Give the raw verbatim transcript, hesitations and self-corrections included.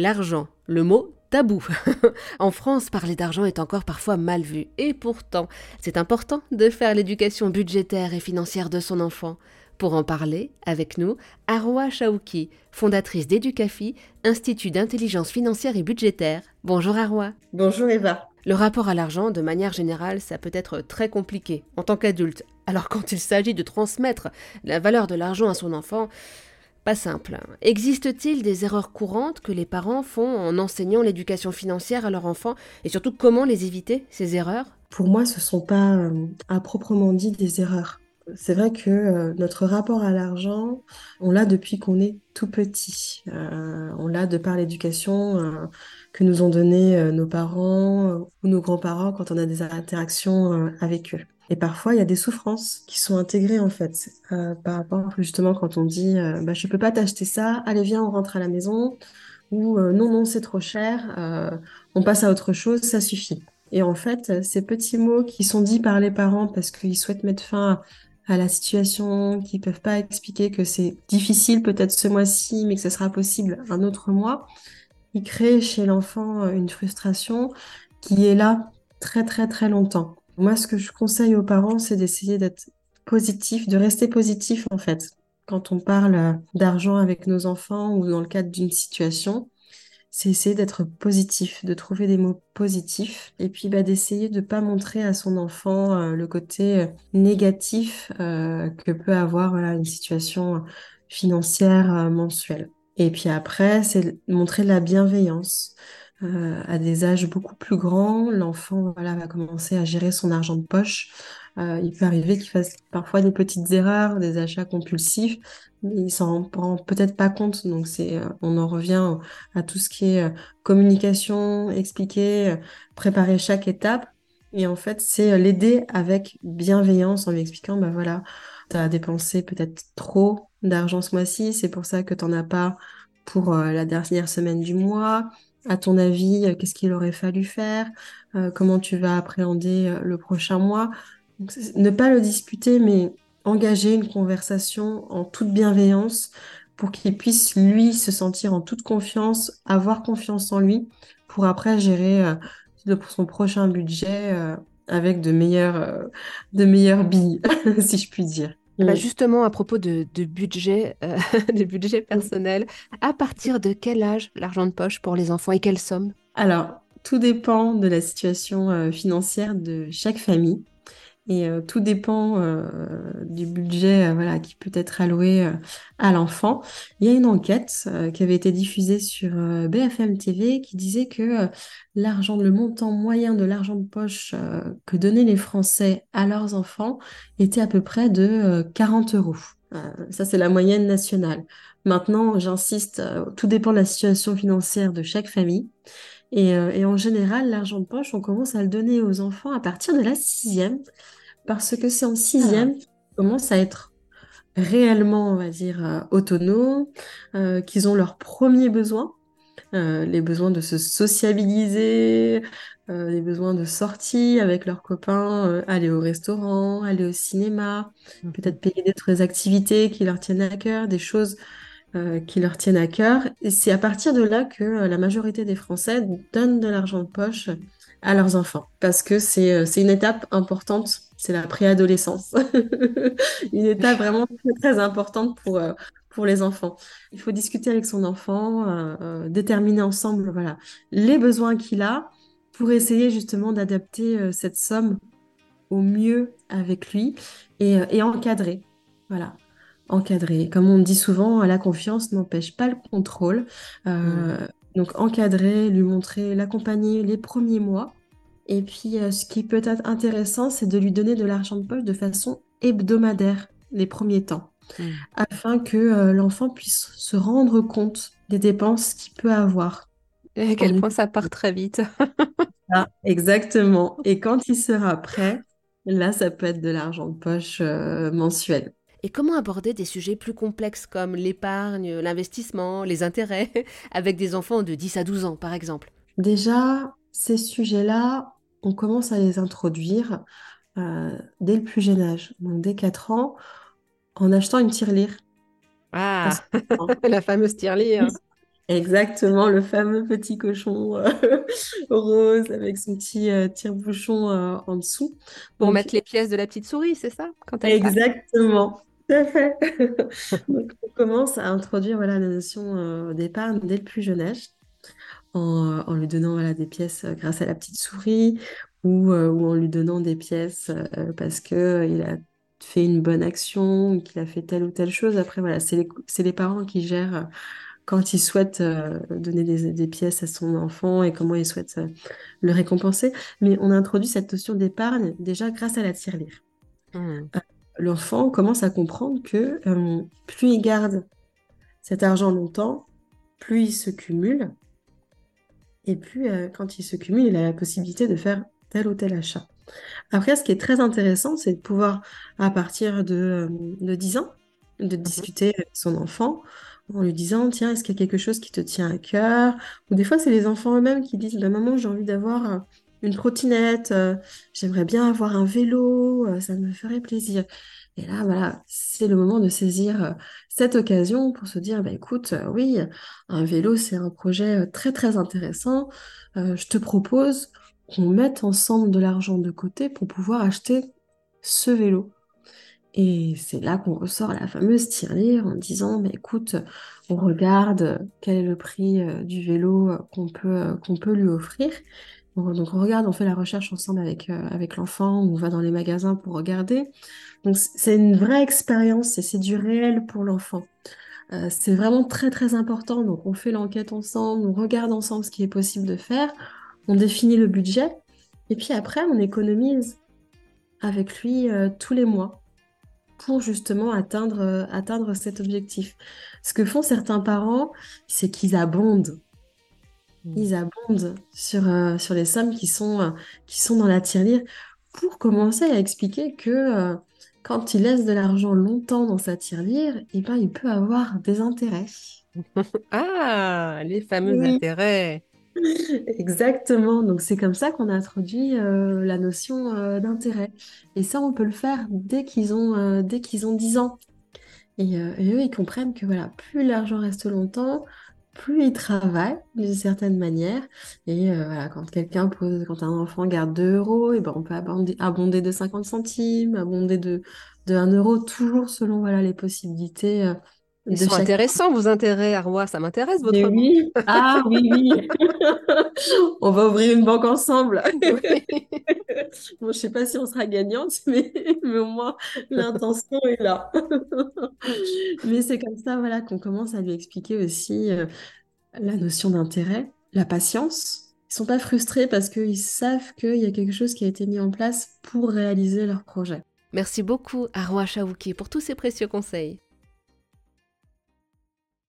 l'argent, le mot tabou. En France, parler d'argent est encore parfois mal vu. Et pourtant, c'est important de faire l'éducation budgétaire et financière de son enfant. Pour en parler, avec nous, Arwa Chaouki, fondatrice d'Educafi, Institut d'intelligence financière et budgétaire. Bonjour Arwa. Bonjour Eva. Le rapport à l'argent, de manière générale, ça peut être très compliqué en tant qu'adulte. Alors quand il s'agit de transmettre la valeur de l'argent à son enfant... Pas simple. Existe-t-il des erreurs courantes que les parents font en enseignant l'éducation financière à leur enfant et surtout comment les éviter, ces erreurs ? Pour moi, ce ne sont pas euh, à proprement dit des erreurs. C'est vrai que euh, notre rapport à l'argent, on l'a depuis qu'on est tout petit. Euh, on l'a de par l'éducation euh, que nous ont donnée euh, nos parents euh, ou nos grands-parents quand on a des interactions euh, avec eux. Et parfois, il y a des souffrances qui sont intégrées, en fait, euh, par rapport, justement, quand on dit euh, « bah, je peux pas t'acheter ça, allez, viens, on rentre à la maison » ou euh, « non, non, c'est trop cher, euh, on passe à autre chose, ça suffit ». Et en fait, ces petits mots qui sont dits par les parents parce qu'ils souhaitent mettre fin à la situation, qu'ils peuvent pas expliquer que c'est difficile peut-être ce mois-ci, mais que ce sera possible un autre mois, ils créent chez l'enfant une frustration qui est là très, très, très longtemps. Moi, ce que je conseille aux parents, c'est d'essayer d'être positif, de rester positif, en fait. Quand on parle d'argent avec nos enfants ou dans le cadre d'une situation, c'est essayer d'être positif, de trouver des mots positifs et puis bah, d'essayer de ne pas montrer à son enfant euh, le côté négatif euh, que peut avoir voilà, une situation financière euh, mensuelle. Et puis après, c'est montrer de la bienveillance. Euh, à des âges beaucoup plus grands, l'enfant voilà, va commencer à gérer son argent de poche. Euh, il peut arriver qu'il fasse parfois des petites erreurs, des achats compulsifs, mais il s'en rend peut-être pas compte. Donc c'est, euh, on en revient à tout ce qui est euh, communication, expliquer, euh, préparer chaque étape. Et en fait, c'est euh, l'aider avec bienveillance en lui expliquant, bah voilà, t'as dépensé peut-être trop d'argent ce mois-ci, c'est pour ça que t'en as pas pour euh, la dernière semaine du mois. À ton avis, qu'est-ce qu'il aurait fallu faire ? euh, Comment tu vas appréhender le prochain mois ? Donc, ne pas le disputer, mais engager une conversation en toute bienveillance pour qu'il puisse, lui, se sentir en toute confiance, avoir confiance en lui, pour après gérer euh, le, son prochain budget euh, avec de meilleures, euh, de meilleures billes, si je puis dire. Bah justement, à propos de, de budget, euh, de budget personnel, à partir de quel âge l'argent de poche pour les enfants et quelle somme ? Alors, tout dépend de la situation euh, financière de chaque famille et euh, tout dépend euh, du budget euh, voilà, qui peut être alloué euh, à l'enfant. Il y a une enquête euh, qui avait été diffusée sur euh, B F M T V qui disait que euh, l'argent, le montant moyen de l'argent de poche euh, que donnaient les Français à leurs enfants était à peu près de euh, quarante euros. Euh, ça, c'est la moyenne nationale. Maintenant, j'insiste, euh, tout dépend de la situation financière de chaque famille. Et, euh, et en général, l'argent de poche, on commence à le donner aux enfants à partir de la sixième, parce que c'est en sixième qu'ils commencent à être réellement, on va dire, euh, autonomes, euh, qu'ils ont leurs premiers besoins, euh, les besoins de se sociabiliser, euh, les besoins de sortie avec leurs copains, euh, aller au restaurant, aller au cinéma, mmh. peut-être payer d'autres activités qui leur tiennent à cœur, des choses... Euh, qui leur tiennent à cœur. Et c'est à partir de là que euh, la majorité des Français donnent de l'argent de poche à leurs enfants. Parce que c'est, euh, c'est une étape importante, c'est la préadolescence. Une étape vraiment très, très importante pour, euh, pour les enfants. Il faut discuter avec son enfant, euh, euh, déterminer ensemble voilà, les besoins qu'il a pour essayer justement d'adapter euh, cette somme au mieux avec lui et, euh, et encadrer. Voilà. Encadrer. Comme on dit souvent, la confiance n'empêche pas le contrôle. Euh, mmh. Donc, encadrer, lui montrer, l'accompagner les premiers mois. Et puis, euh, ce qui peut être intéressant, c'est de lui donner de l'argent de poche de façon hebdomadaire, les premiers temps, mmh. afin que euh, l'enfant puisse se rendre compte des dépenses qu'il peut avoir. Et à quel en... point ça part très vite. Ah, exactement. Et quand il sera prêt, là, ça peut être de l'argent de poche euh, mensuel. Et comment aborder des sujets plus complexes comme l'épargne, l'investissement, les intérêts, avec des enfants de dix à douze ans, par exemple ? Déjà, ces sujets-là, on commence à les introduire euh, dès le plus jeune âge, donc dès quatre ans, en achetant une tirelire. Ah, que... la fameuse tirelire. Exactement, le fameux petit cochon euh, rose avec son petit euh, tire-bouchon euh, en dessous. Pour Donc, mettre les pièces de la petite souris, c'est ça? Quand elle parle. exactement. Tout à fait. Donc, on commence à introduire voilà, la notion euh, d'épargne dès le plus jeune âge, en, euh, en lui donnant voilà, des pièces euh, grâce à la petite souris ou, euh, ou en lui donnant des pièces euh, parce qu'il a fait une bonne action ou qu'il a fait telle ou telle chose. Après, voilà, c'est les, c'est les parents qui gèrent euh, quand ils souhaitent euh, donner des, des pièces à son enfant et comment ils souhaitent euh, le récompenser. Mais on a introduit cette notion d'épargne déjà grâce à la tirelire. Hmm. Euh, L'enfant commence à comprendre que euh, plus il garde cet argent longtemps, plus il se cumule. Et puis, euh, quand il se cumule, il a la possibilité de faire tel ou tel achat. Après, ce qui est très intéressant, c'est de pouvoir, à partir de, euh, de dix ans, de discuter avec son enfant en lui disant, tiens, est-ce qu'il y a quelque chose qui te tient à cœur? Ou des fois, c'est les enfants eux-mêmes qui disent, bah, maman, j'ai envie d'avoir euh, une trottinette, euh, j'aimerais bien avoir un vélo, euh, ça me ferait plaisir. Et là, voilà, c'est le moment de saisir euh, cette occasion pour se dire, bah, écoute, euh, oui, un vélo, c'est un projet euh, très, très intéressant. Euh, je te propose qu'on mette ensemble de l'argent de côté pour pouvoir acheter ce vélo. Et c'est là qu'on ressort la fameuse tirelire en disant, bah, écoute, on regarde quel est le prix euh, du vélo euh, qu'on peut, euh, qu'on peut lui offrir. Donc on regarde, on fait la recherche ensemble avec, euh, avec l'enfant, on va dans les magasins pour regarder. Donc c'est une vraie expérience et c'est du réel pour l'enfant. Euh, c'est vraiment très très important. Donc on fait l'enquête ensemble, on regarde ensemble ce qui est possible de faire, on définit le budget et puis après on économise avec lui euh, tous les mois pour justement atteindre, euh, atteindre cet objectif. Ce que font certains parents, c'est qu'ils abondent. Ils abondent sur, euh, sur les sommes qui sont, euh, qui sont dans la tirelire pour commencer à expliquer que euh, quand il laisse de l'argent longtemps dans sa tirelire, eh ben, il peut avoir des intérêts. Ah, les fameux oui. intérêts. Exactement. Donc, c'est comme ça qu'on introduit euh, la notion euh, d'intérêt. Et ça, on peut le faire dès qu'ils ont, euh, dès qu'ils ont dix ans. Et, euh, et eux, ils comprennent que voilà, plus l'argent reste longtemps, plus ils travaillent d'une certaine manière. Et euh, voilà, quand quelqu'un pose, quand un enfant garde deux euros, et ben on peut abonder, abonder de cinquante centimes, abonder de, de un euro, toujours selon voilà, les possibilités. Euh, Ils de sont chaque... intéressants, vos intérêts, Arwa, ça m'intéresse, votre banque. Oui. Ah oui, oui. On va ouvrir une banque ensemble. Oui. Bon, je ne sais pas si on sera gagnante, mais, mais au moins, l'intention est là. Mais c'est comme ça voilà, qu'on commence à lui expliquer aussi euh, la notion d'intérêt, la patience. Ils ne sont pas frustrés parce qu'ils savent qu'il y a quelque chose qui a été mis en place pour réaliser leur projet. Merci beaucoup, Arwa Chaouki, pour tous ces précieux conseils.